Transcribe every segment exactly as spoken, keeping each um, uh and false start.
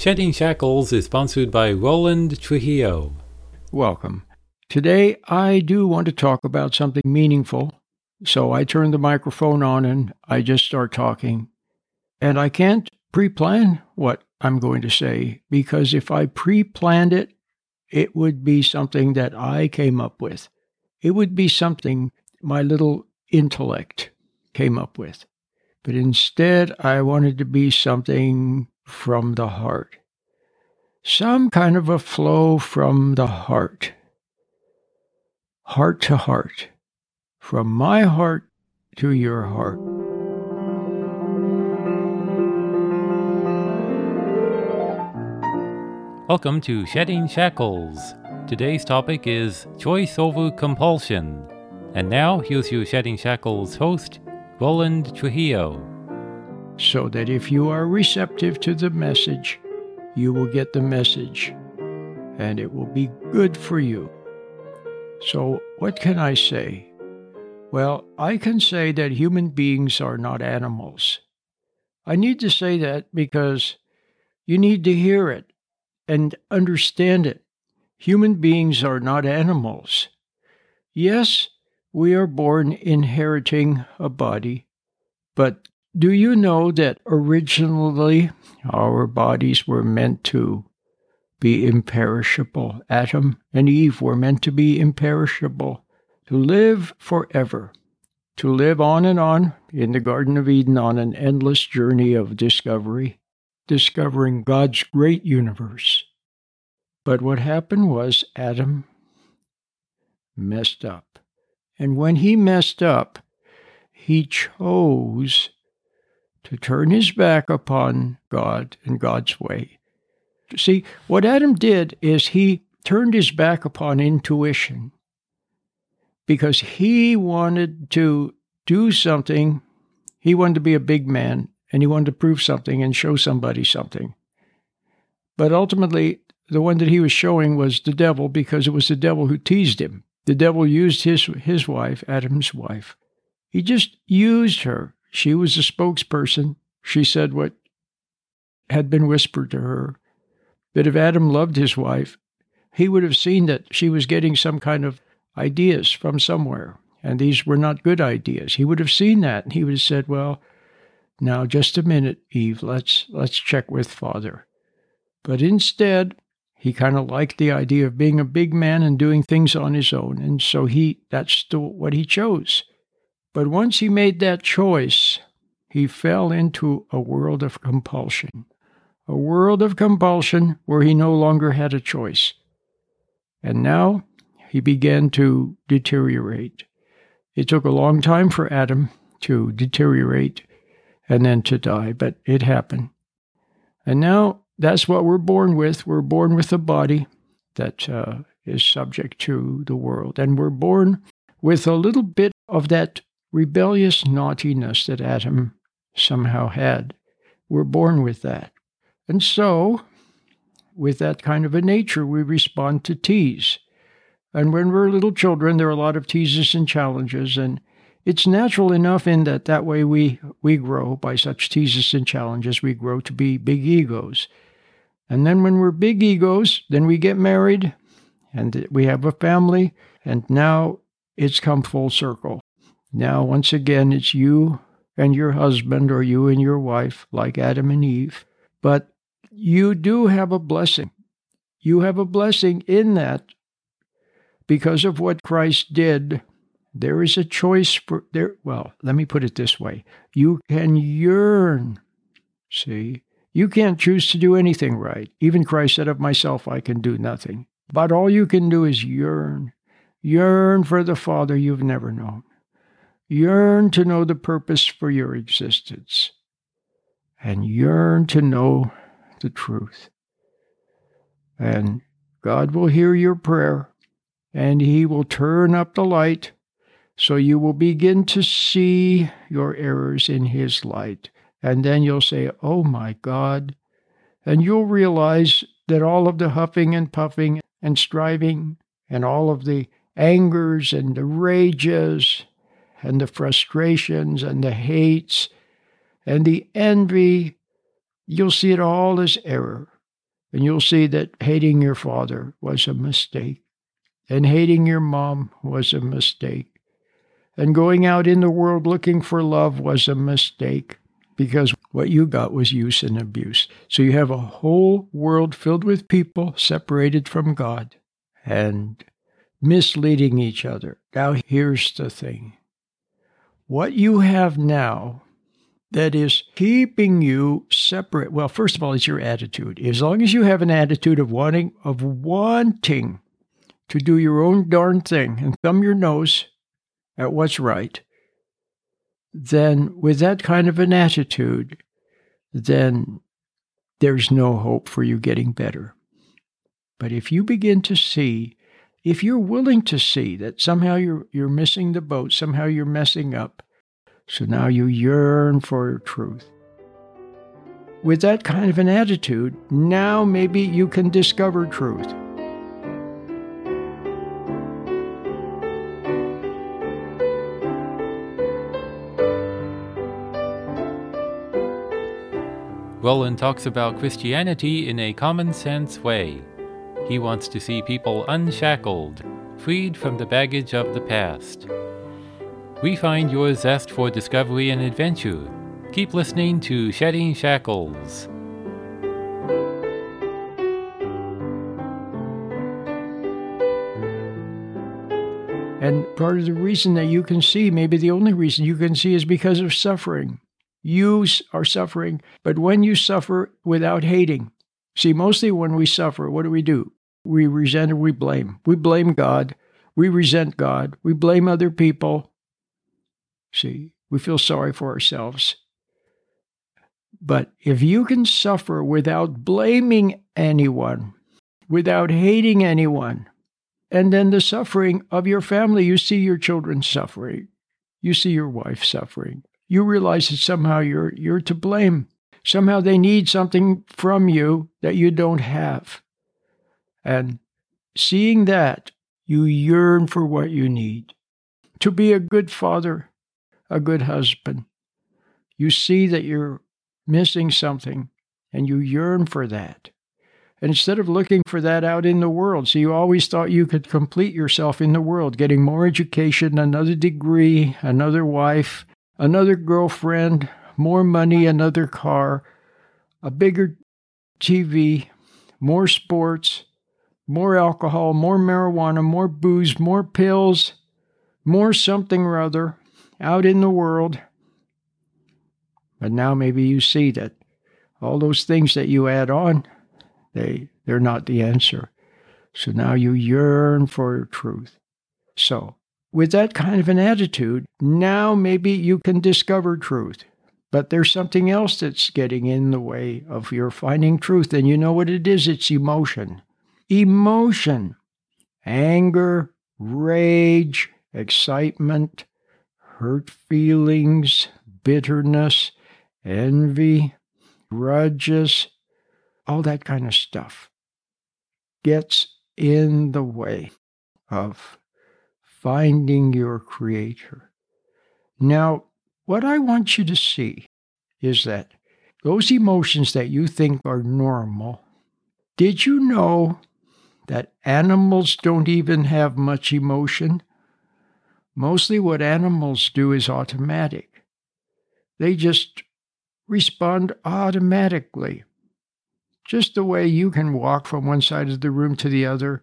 Shedding Shackles is sponsored by Roland Trujillo. Welcome. Today I do want to talk about something meaningful, so I turn the microphone on and I just start talking. And I can't pre-plan what I'm going to say, because if I pre-planned it, it would be something that I came up with. It would be something my little intellect came up with. But instead, I wanted to be something from the heart. Some kind of a flow from the heart. Heart to heart. From my heart to your heart. Welcome to Shedding Shackles. Today's topic is choice over compulsion. And now, here's your Shedding Shackles host, Roland Trujillo. So that if you are receptive to the message, you will get the message, and it will be good for you. So what can I say? Well, I can say that human beings are not animals. I need to say that because you need to hear it. And understand it. Human beings are not animals. Yes, we are born inheriting a body, but do you know that originally our bodies were meant to be imperishable? Adam and Eve were meant to be imperishable, to live forever, to live on and on in the Garden of Eden on an endless journey of discovery. Discovering God's great universe. But what happened was Adam messed up. And when he messed up, he chose to turn his back upon God and God's way. See, what Adam did is he turned his back upon intuition because he wanted to do something. He wanted to be a big man. And he wanted to prove something and show somebody something. But ultimately, the one that he was showing was the devil, because it was the devil who teased him. The devil used his his wife, Adam's wife. He just used her. She was the spokesperson. She said what had been whispered to her. That if Adam loved his wife, he would have seen that she was getting some kind of ideas from somewhere. And these were not good ideas. He would have seen that. And he would have said, well, now, just a minute, Eve, let's let's check with Father. But instead, he kind of liked the idea of being a big man and doing things on his own, and so he that's the, what he chose. But once he made that choice, he fell into a world of compulsion, a world of compulsion where he no longer had a choice. And now, he began to deteriorate. It took a long time for Adam to deteriorate and then to die, but it happened. And now, that's what we're born with. We're born with a body that uh, is subject to the world. And we're born with a little bit of that rebellious naughtiness that Adam somehow had. We're born with that. And so, with that kind of a nature, we respond to tease. And when we're little children, there are a lot of teases and challenges, and it's natural enough in that that way we, we grow by such teases and challenges. We grow to be big egos. And then when we're big egos, then we get married and we have a family. And now it's come full circle. Now, once again, it's you and your husband or you and your wife, like Adam and Eve. But you do have a blessing. You have a blessing in that because of what Christ did. There is a choice for there. Well, let me put it this way. You can yearn. See, you can't choose to do anything right. Even Christ said, of myself, I can do nothing. But all you can do is yearn. Yearn for the Father you've never known. Yearn to know the purpose for your existence. And yearn to know the truth. And God will hear your prayer, and He will turn up the light. So you will begin to see your errors in His light. And then you'll say, oh my God. And you'll realize that all of the huffing and puffing and striving and all of the angers and the rages and the frustrations and the hates and the envy, you'll see it all as error. And you'll see that hating your father was a mistake, and hating your mom was a mistake, and going out in the world looking for love was a mistake, because what you got was use and abuse. So you have a whole world filled with people separated from God and misleading each other. Now here's the thing. What you have now that is keeping you separate, well, first of all, it's your attitude. As long as you have an attitude of wanting of wanting to do your own darn thing and thumb your nose at what's right, then with that kind of an attitude, then there's no hope for you getting better. But if you begin to see, if you're willing to see that somehow you're you're missing the boat, somehow you're messing up, so now you yearn for truth. With that kind of an attitude, now maybe you can discover truth. Roland talks about Christianity in a common-sense way. He wants to see people unshackled, freed from the baggage of the past. We find your zest for discovery and adventure. Keep listening to Shedding Shackles. And part of the reason that you can see, maybe the only reason you can see, is because of suffering. You are suffering, but when you suffer without hating. See, mostly when we suffer, what do we do? We resent or we blame. We blame God. We resent God. We blame other people. See, we feel sorry for ourselves. But if you can suffer without blaming anyone, without hating anyone, and then the suffering of your family, you see your children suffering, you see your wife suffering, you realize that somehow you're, you're to blame. Somehow they need something from you that you don't have. And seeing that, you yearn for what you need. To be a good father, a good husband. You see that you're missing something, and you yearn for that. And instead of looking for that out in the world, so you always thought you could complete yourself in the world, getting more education, another degree, another wife, another girlfriend, more money, another car, a bigger T V, more sports, more alcohol, more marijuana, more booze, more pills, more something or other, out in the world. But now maybe you see that all those things that you add on, they, they're not the answer. So now you yearn for truth. So with that kind of an attitude, now maybe you can discover truth. But there's something else that's getting in the way of your finding truth. And you know what it is? It's emotion. Emotion. Anger, rage, excitement, hurt feelings, bitterness, envy, grudges, all that kind of stuff gets in the way of finding your Creator. Now, what I want you to see is that those emotions that you think are normal, did you know that animals don't even have much emotion? Mostly what animals do is automatic. They just respond automatically. Just the way you can walk from one side of the room to the other,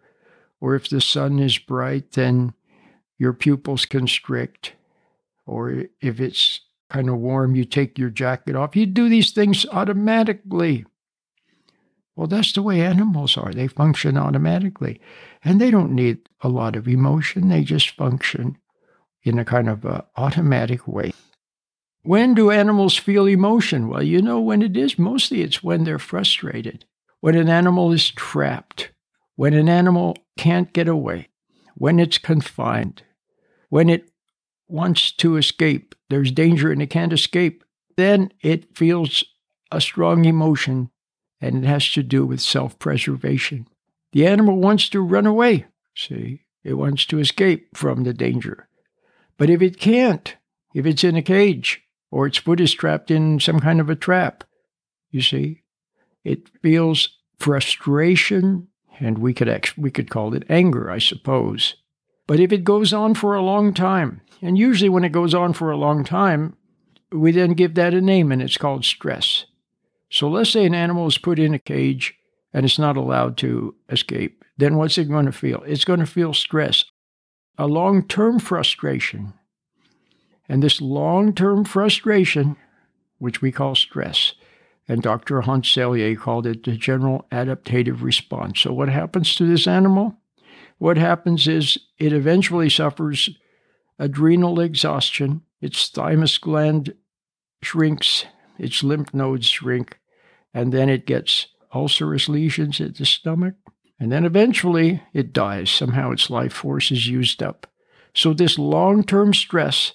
or if the sun is bright, then your pupils constrict, or if it's kind of warm, you take your jacket off. You do these things automatically. Well, that's the way animals are. They function automatically, and they don't need a lot of emotion. They just function in a kind of a automatic way. When do animals feel emotion? Well, you know when it is. Mostly it's when they're frustrated, when an animal is trapped, when an animal can't get away, when it's confined, when it wants to escape, there's danger and it can't escape, then it feels a strong emotion, and it has to do with self-preservation. The animal wants to run away, see? It wants to escape from the danger. But if it can't, if it's in a cage, or its foot is trapped in some kind of a trap, you see, it feels frustration, and we could ex- we could call it anger, I suppose. But if it goes on for a long time, and usually when it goes on for a long time, we then give that a name, and it's called stress. So let's say an animal is put in a cage, and it's not allowed to escape. Then what's it going to feel? It's going to feel stress, a long-term frustration. And this long-term frustration, which we call stress, and Doctor Hans Selye called it the general adaptive response. So what happens to this animal? What happens is it eventually suffers adrenal exhaustion, its thymus gland shrinks, its lymph nodes shrink, and then it gets ulcerous lesions at the stomach, and then eventually it dies. Somehow its life force is used up. So this long-term stress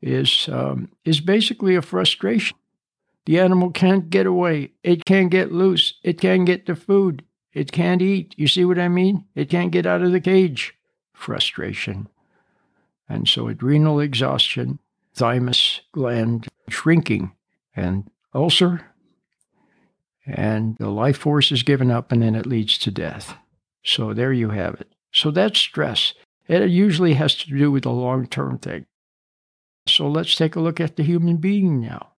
is um, is basically a frustration. The animal can't get away. It can't get loose. It can't get to food. It can't eat. You see what I mean? It can't get out of the cage. Frustration. And so adrenal exhaustion, thymus gland shrinking, and ulcer, and the life force is given up, and then it leads to death. So there you have it. So that's stress. It usually has to do with the long-term thing. So let's take a look at the human being now.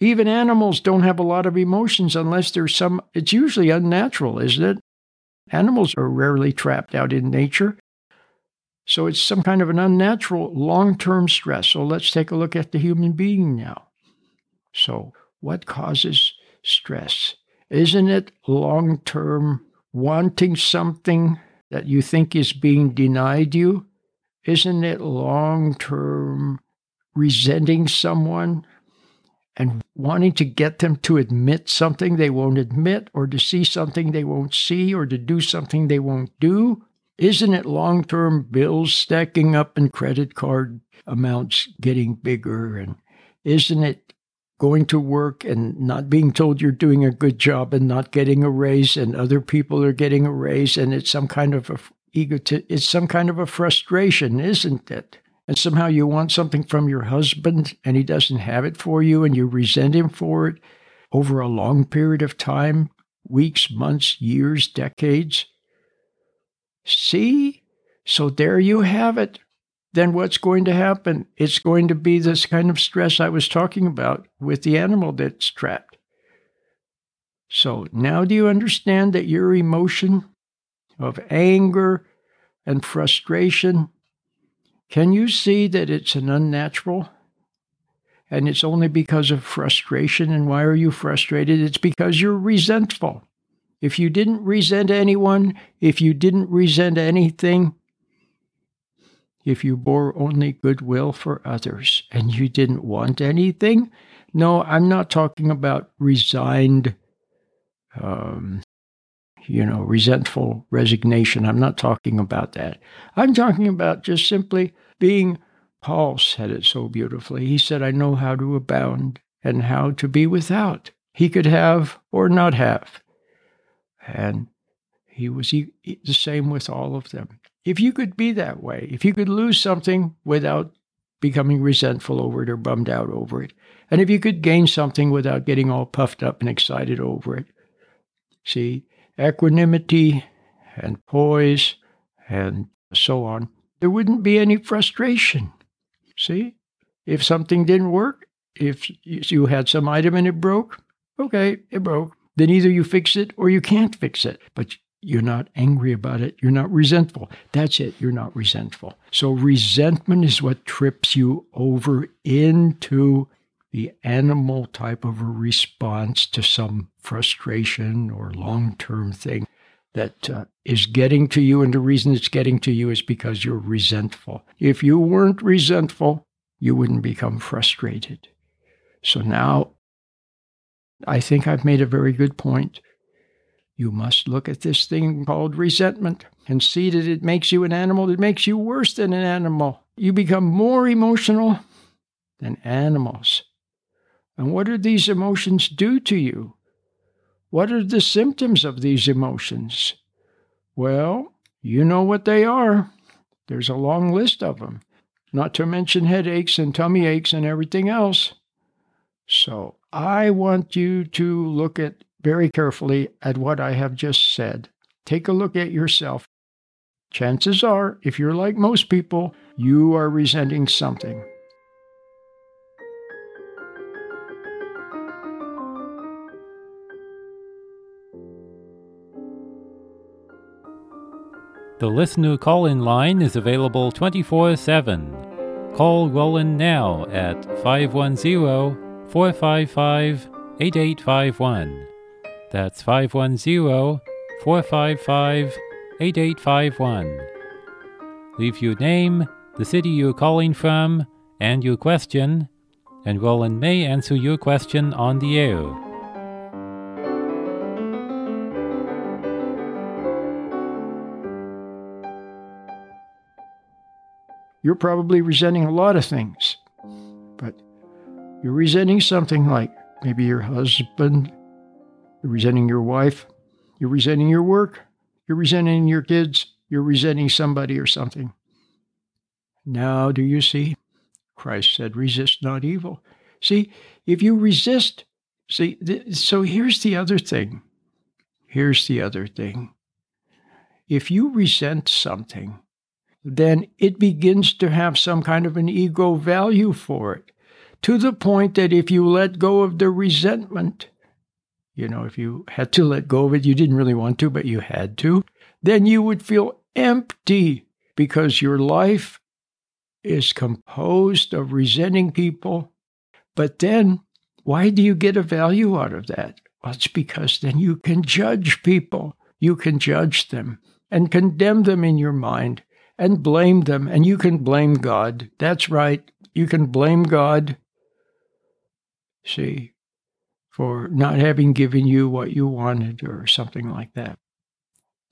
Even animals don't have a lot of emotions unless there's some, it's usually unnatural, isn't it? Animals are rarely trapped out in nature. So it's some kind of an unnatural long-term stress. So let's take a look at the human being now. So what causes stress? Isn't it long-term wanting something that you think is being denied you? Isn't it long-term resenting someone and wanting to get them to admit something they won't admit, or to see something they won't see, or to do something they won't do? Isn't it long-term bills stacking up and credit card amounts getting bigger? And isn't it going to work and not being told you're doing a good job and not getting a raise, and other people are getting a raise, and it's some kind of a egoti- it's some kind of a frustration, isn't it? And somehow you want something from your husband and he doesn't have it for you, and you resent him for it over a long period of time, weeks, months, years, decades. See? So there you have it. Then what's going to happen? It's going to be this kind of stress I was talking about with the animal that's trapped. So now do you understand that your emotion of anger and frustration, can you see that it's an unnatural? And it's only because of frustration. And why are you frustrated? It's because you're resentful. If you didn't resent anyone, if you didn't resent anything, if you bore only goodwill for others and you didn't want anything, no, I'm not talking about resigned, um, you know, resentful resignation. I'm not talking about that. I'm talking about just simply being, Paul said it so beautifully. He said, I know how to abound and how to be without. He could have or not have. And he was he, the same with all of them. If you could be that way, if you could lose something without becoming resentful over it or bummed out over it, and if you could gain something without getting all puffed up and excited over it, see, equanimity and poise and so on, there wouldn't be any frustration. See, if something didn't work, if you had some item and it broke, okay, it broke. Then either you fix it or you can't fix it. But you're not angry about it. You're not resentful. That's it. You're not resentful. So resentment is what trips you over into the animal type of a response to some frustration or long-term thing that uh, is getting to you. And the reason it's getting to you is because you're resentful. If you weren't resentful, you wouldn't become frustrated. So now I think I've made a very good point. You must look at this thing called resentment and see that it makes you an animal. It makes you worse than an animal. You become more emotional than animals. And what do these emotions do to you? What are the symptoms of these emotions? Well, you know what they are. There's a long list of them, not to mention headaches and tummy aches and everything else. So I want you to look at very carefully at what I have just said. Take a look at yourself. Chances are, if you're like most people, you are resenting something. The listener call-in line is available twenty-four seven. Call Roland now at five one zero, four five five, eight eight five one. That's five one zero, four five five, eight eight five one. Leave your name, the city you're calling from, and your question, and Roland may answer your question on the air. You're probably resenting a lot of things, but you're resenting something like maybe your husband, you're resenting your wife, you're resenting your work, you're resenting your kids, you're resenting somebody or something. Now do you see? Christ said, resist not evil. See, if you resist, see, th- so here's the other thing. Here's the other thing. If you resent something, then it begins to have some kind of an ego value for it, to the point that if you let go of the resentment, you know, if you had to let go of it, you didn't really want to, but you had to, then you would feel empty because your life is composed of resenting people. But then, why do you get a value out of that? Well, it's because then you can judge people. You can judge them and condemn them in your mind. And blame them, and you can blame God. That's right, you can blame God, see, for not having given you what you wanted or something like that,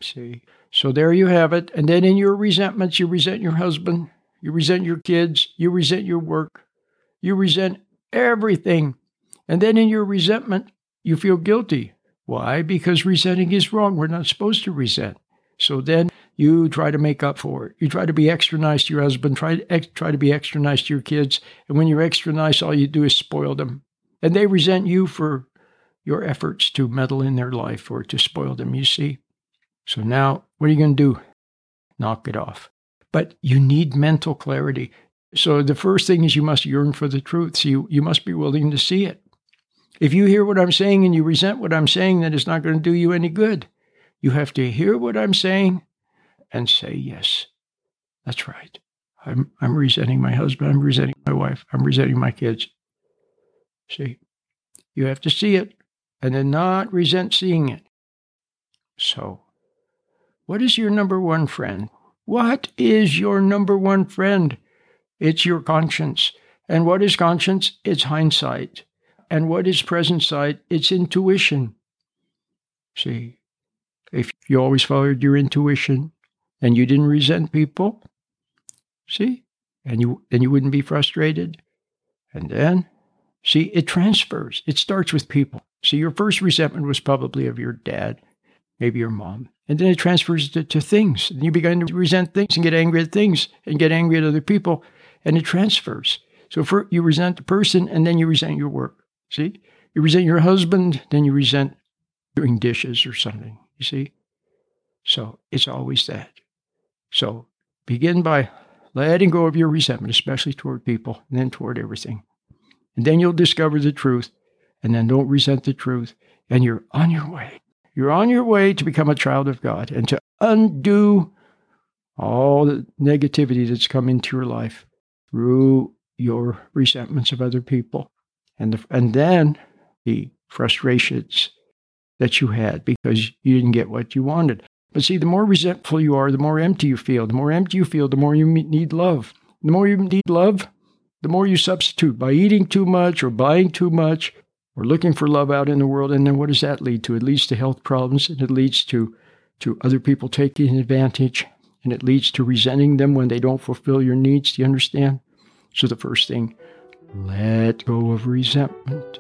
see. So there you have it. And then in your resentments, you resent your husband, you resent your kids, you resent your work, you resent everything. And then in your resentment, you feel guilty. Why? Because resenting is wrong. We're not supposed to resent. So then you try to make up for it. You try to be extra nice to your husband, try to, ex- try to be extra nice to your kids, and when you're extra nice, all you do is spoil them. And they resent you for your efforts to meddle in their life or to spoil them, you see. So now, what are you going to do? Knock it off. But you need mental clarity. So the first thing is you must yearn for the truth. So you, you must be willing to see it. If you hear what I'm saying and you resent what I'm saying, then it's not going to do you any good. You have to hear what I'm saying and say, yes, that's right. I'm I'm resenting my husband. I'm resenting my wife. I'm resenting my kids. See, you have to see it and then not resent seeing it. So, what is your number one friend? What is your number one friend? It's your conscience. And what is conscience? It's hindsight. And what is present sight? It's intuition. See, if you always followed your intuition, and you didn't resent people, see? And you and you wouldn't be frustrated. And then, see, it transfers. It starts with people. See, your first resentment was probably of your dad, maybe your mom. And then it transfers to, to things. And you begin to resent things and get angry at things and get angry at other people. And it transfers. So for, you resent the person, and then you resent your work. See? You resent your husband, then you resent doing dishes or something. You see? So it's always that. So begin by letting go of your resentment, especially toward people, and then toward everything. And then you'll discover the truth, and then don't resent the truth, and you're on your way. You're on your way to become a child of God and to undo all the negativity that's come into your life through your resentments of other people, and the, and then the frustrations that you had because you didn't get what you wanted. But see, the more resentful you are, the more empty you feel. The more empty you feel, the more you need love. The more you need love, the more you substitute by eating too much or buying too much or looking for love out in the world. And then what does that lead to? It leads to health problems, and it leads to, to other people taking advantage, and it leads to resenting them when they don't fulfill your needs. Do you understand? So the first thing, let go of resentment.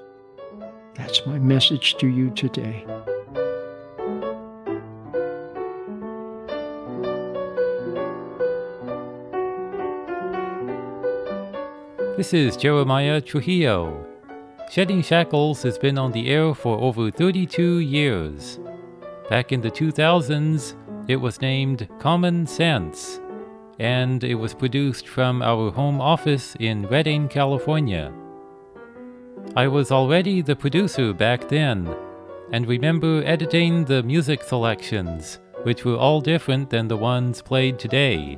That's my message to you today. This is Jeremiah Trujillo. Shedding Shackles has been on the air for over thirty-two years. Back in the two thousands, it was named Common Sense, and it was produced from our home office in Redding, California. I was already the producer back then, and remember editing the music selections, which were all different than the ones played today.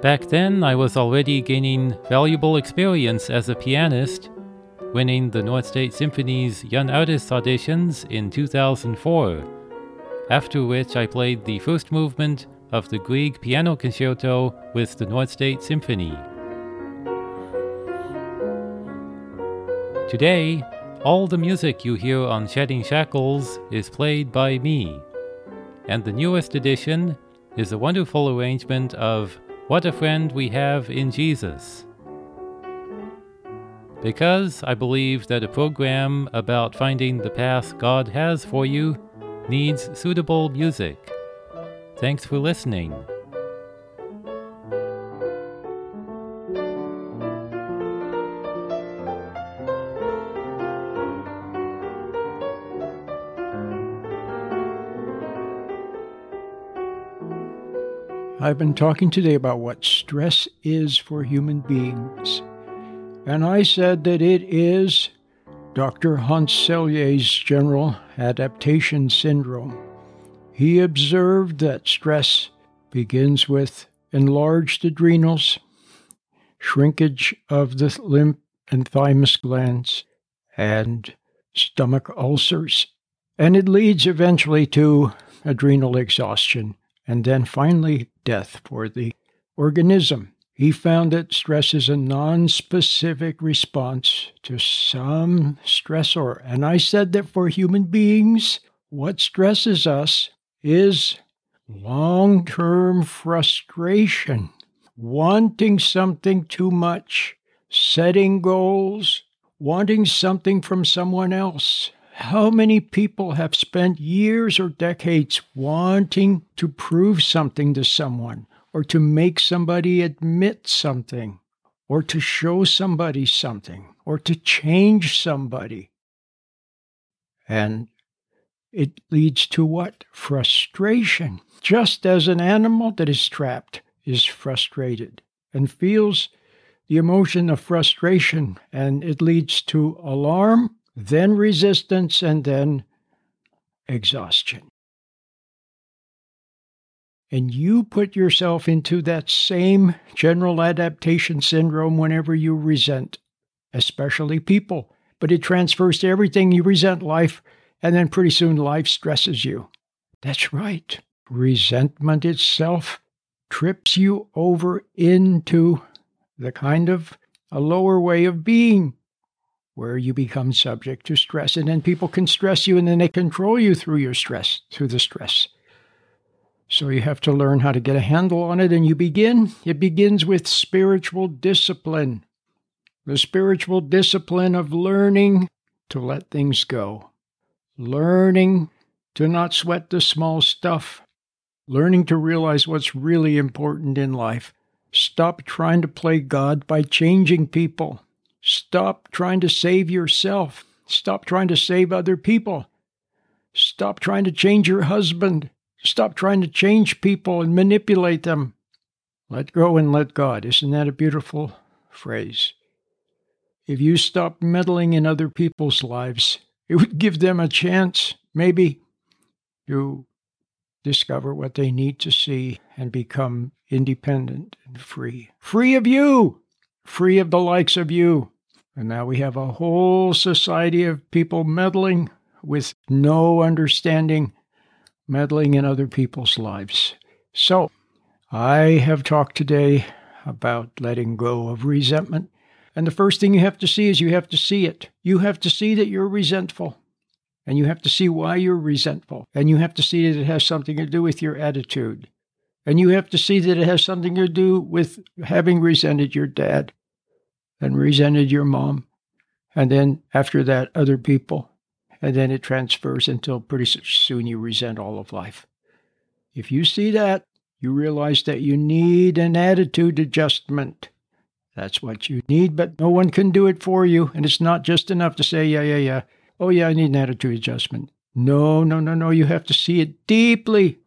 Back then, I was already gaining valuable experience as a pianist, winning the North State Symphony's Young Artists Auditions in two thousand four, after which I played the first movement of the Grieg Piano Concerto with the North State Symphony. Today, all the music you hear on Shedding Shackles is played by me, and the newest edition is a wonderful arrangement of What a Friend We Have in Jesus. Because I believe that a program about finding the path God has for you needs suitable music. Thanks for listening. I've been talking today about what stress is for human beings, and I said that it is Doctor Hans Selye's general adaptation syndrome. He observed that stress begins with enlarged adrenals, shrinkage of the lymph and thymus glands, and stomach ulcers, and it leads eventually to adrenal exhaustion, and then finally death for the organism. He found that stress is a non-specific response to some stressor. And I said that for human beings, what stresses us is long-term frustration, wanting something too much, setting goals, wanting something from someone else. How many people have spent years or decades wanting to prove something to someone, or to make somebody admit something, or to show somebody something, or to change somebody? And it leads to what? Frustration. Just as an animal that is trapped is frustrated and feels the emotion of frustration, and it leads to alarm, then resistance, and then exhaustion. And you put yourself into that same general adaptation syndrome whenever you resent, especially people. But it transfers to everything. You resent life, and then pretty soon life stresses you. That's right. Resentment itself trips you over into the kind of a lower way of being, where you become subject to stress. And then people can stress you, and then they control you through your stress, through the stress. So you have to learn how to get a handle on it, and you begin. It begins with spiritual discipline, the spiritual discipline of learning to let things go, learning to not sweat the small stuff, learning to realize what's really important in life. Stop trying to play God by changing people. Stop trying to save yourself. Stop trying to save other people. Stop trying to change your husband. Stop trying to change people and manipulate them. Let go and let God. Isn't that a beautiful phrase? If you stopped meddling in other people's lives, it would give them a chance, maybe, to discover what they need to see and become independent and free. Free of you! Free of the likes of you. And now we have a whole society of people meddling with no understanding, meddling in other people's lives. So, I have talked today about letting go of resentment. And the first thing you have to see is you have to see it. You have to see that you're resentful. And you have to see why you're resentful. And you have to see that it has something to do with your attitude. And you have to see that it has something to do with having resented your dad and resented your mom. And then after that, other people. And then it transfers until pretty soon you resent all of life. If you see that, you realize that you need an attitude adjustment. That's what you need, but no one can do it for you. And it's not just enough to say, yeah, yeah, yeah. Oh, yeah, I need an attitude adjustment. No, no, no, no. You have to see it deeply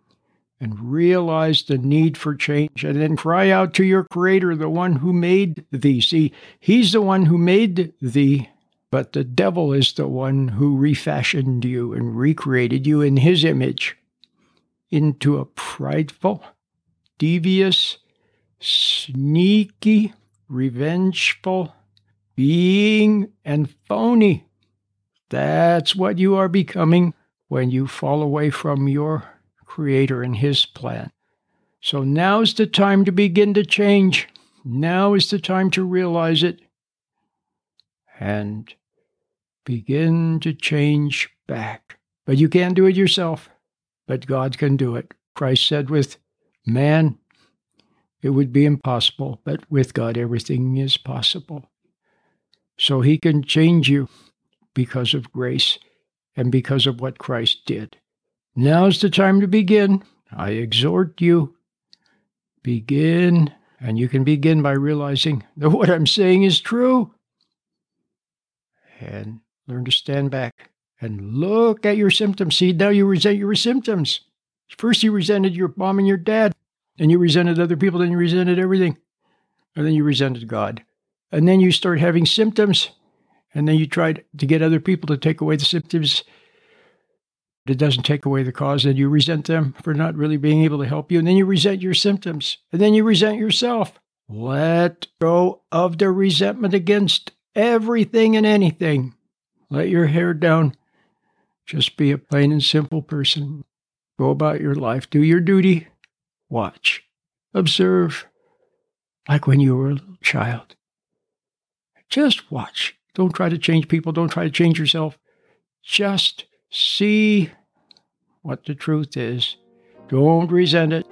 and realize the need for change. And then cry out to your Creator, the one who made thee. See, He's the one who made thee, but the devil is the one who refashioned you and recreated you in his image into a prideful, devious, sneaky, revengeful being and phony. That's what you are becoming when you fall away from your Creator and His plan. So now's the time to begin to change. Now is the time to realize it and begin to change back. But you can't do it yourself, but God can do it. Christ said with man, it would be impossible, but with God, everything is possible. So He can change you because of grace and because of what Christ did. Now's the time to begin. I exhort you, begin, and you can begin by realizing that what I'm saying is true. And learn to stand back and look at your symptoms. See, now you resent your symptoms. First you resented your mom and your dad, and you resented other people, then you resented everything, and then you resented God. And then you start having symptoms. And then you try to get other people to take away the symptoms. It doesn't take away the cause. And you resent them for not really being able to help you. And then you resent your symptoms. And then you resent yourself. Let go of the resentment against everything and anything. Let your hair down. Just be a plain and simple person. Go about your life. Do your duty. Watch. Observe. Like when you were a little child. Just watch. Don't try to change people. Don't try to change yourself. Just see what the truth is. Don't resent it.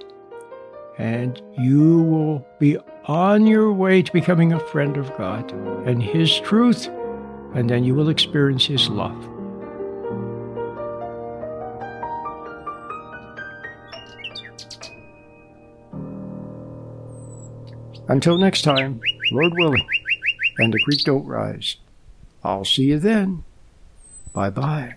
And you will be on your way to becoming a friend of God and His truth. And then you will experience His love. Until next time, Lord willing, and the creek don't rise. I'll see you then. Bye-bye.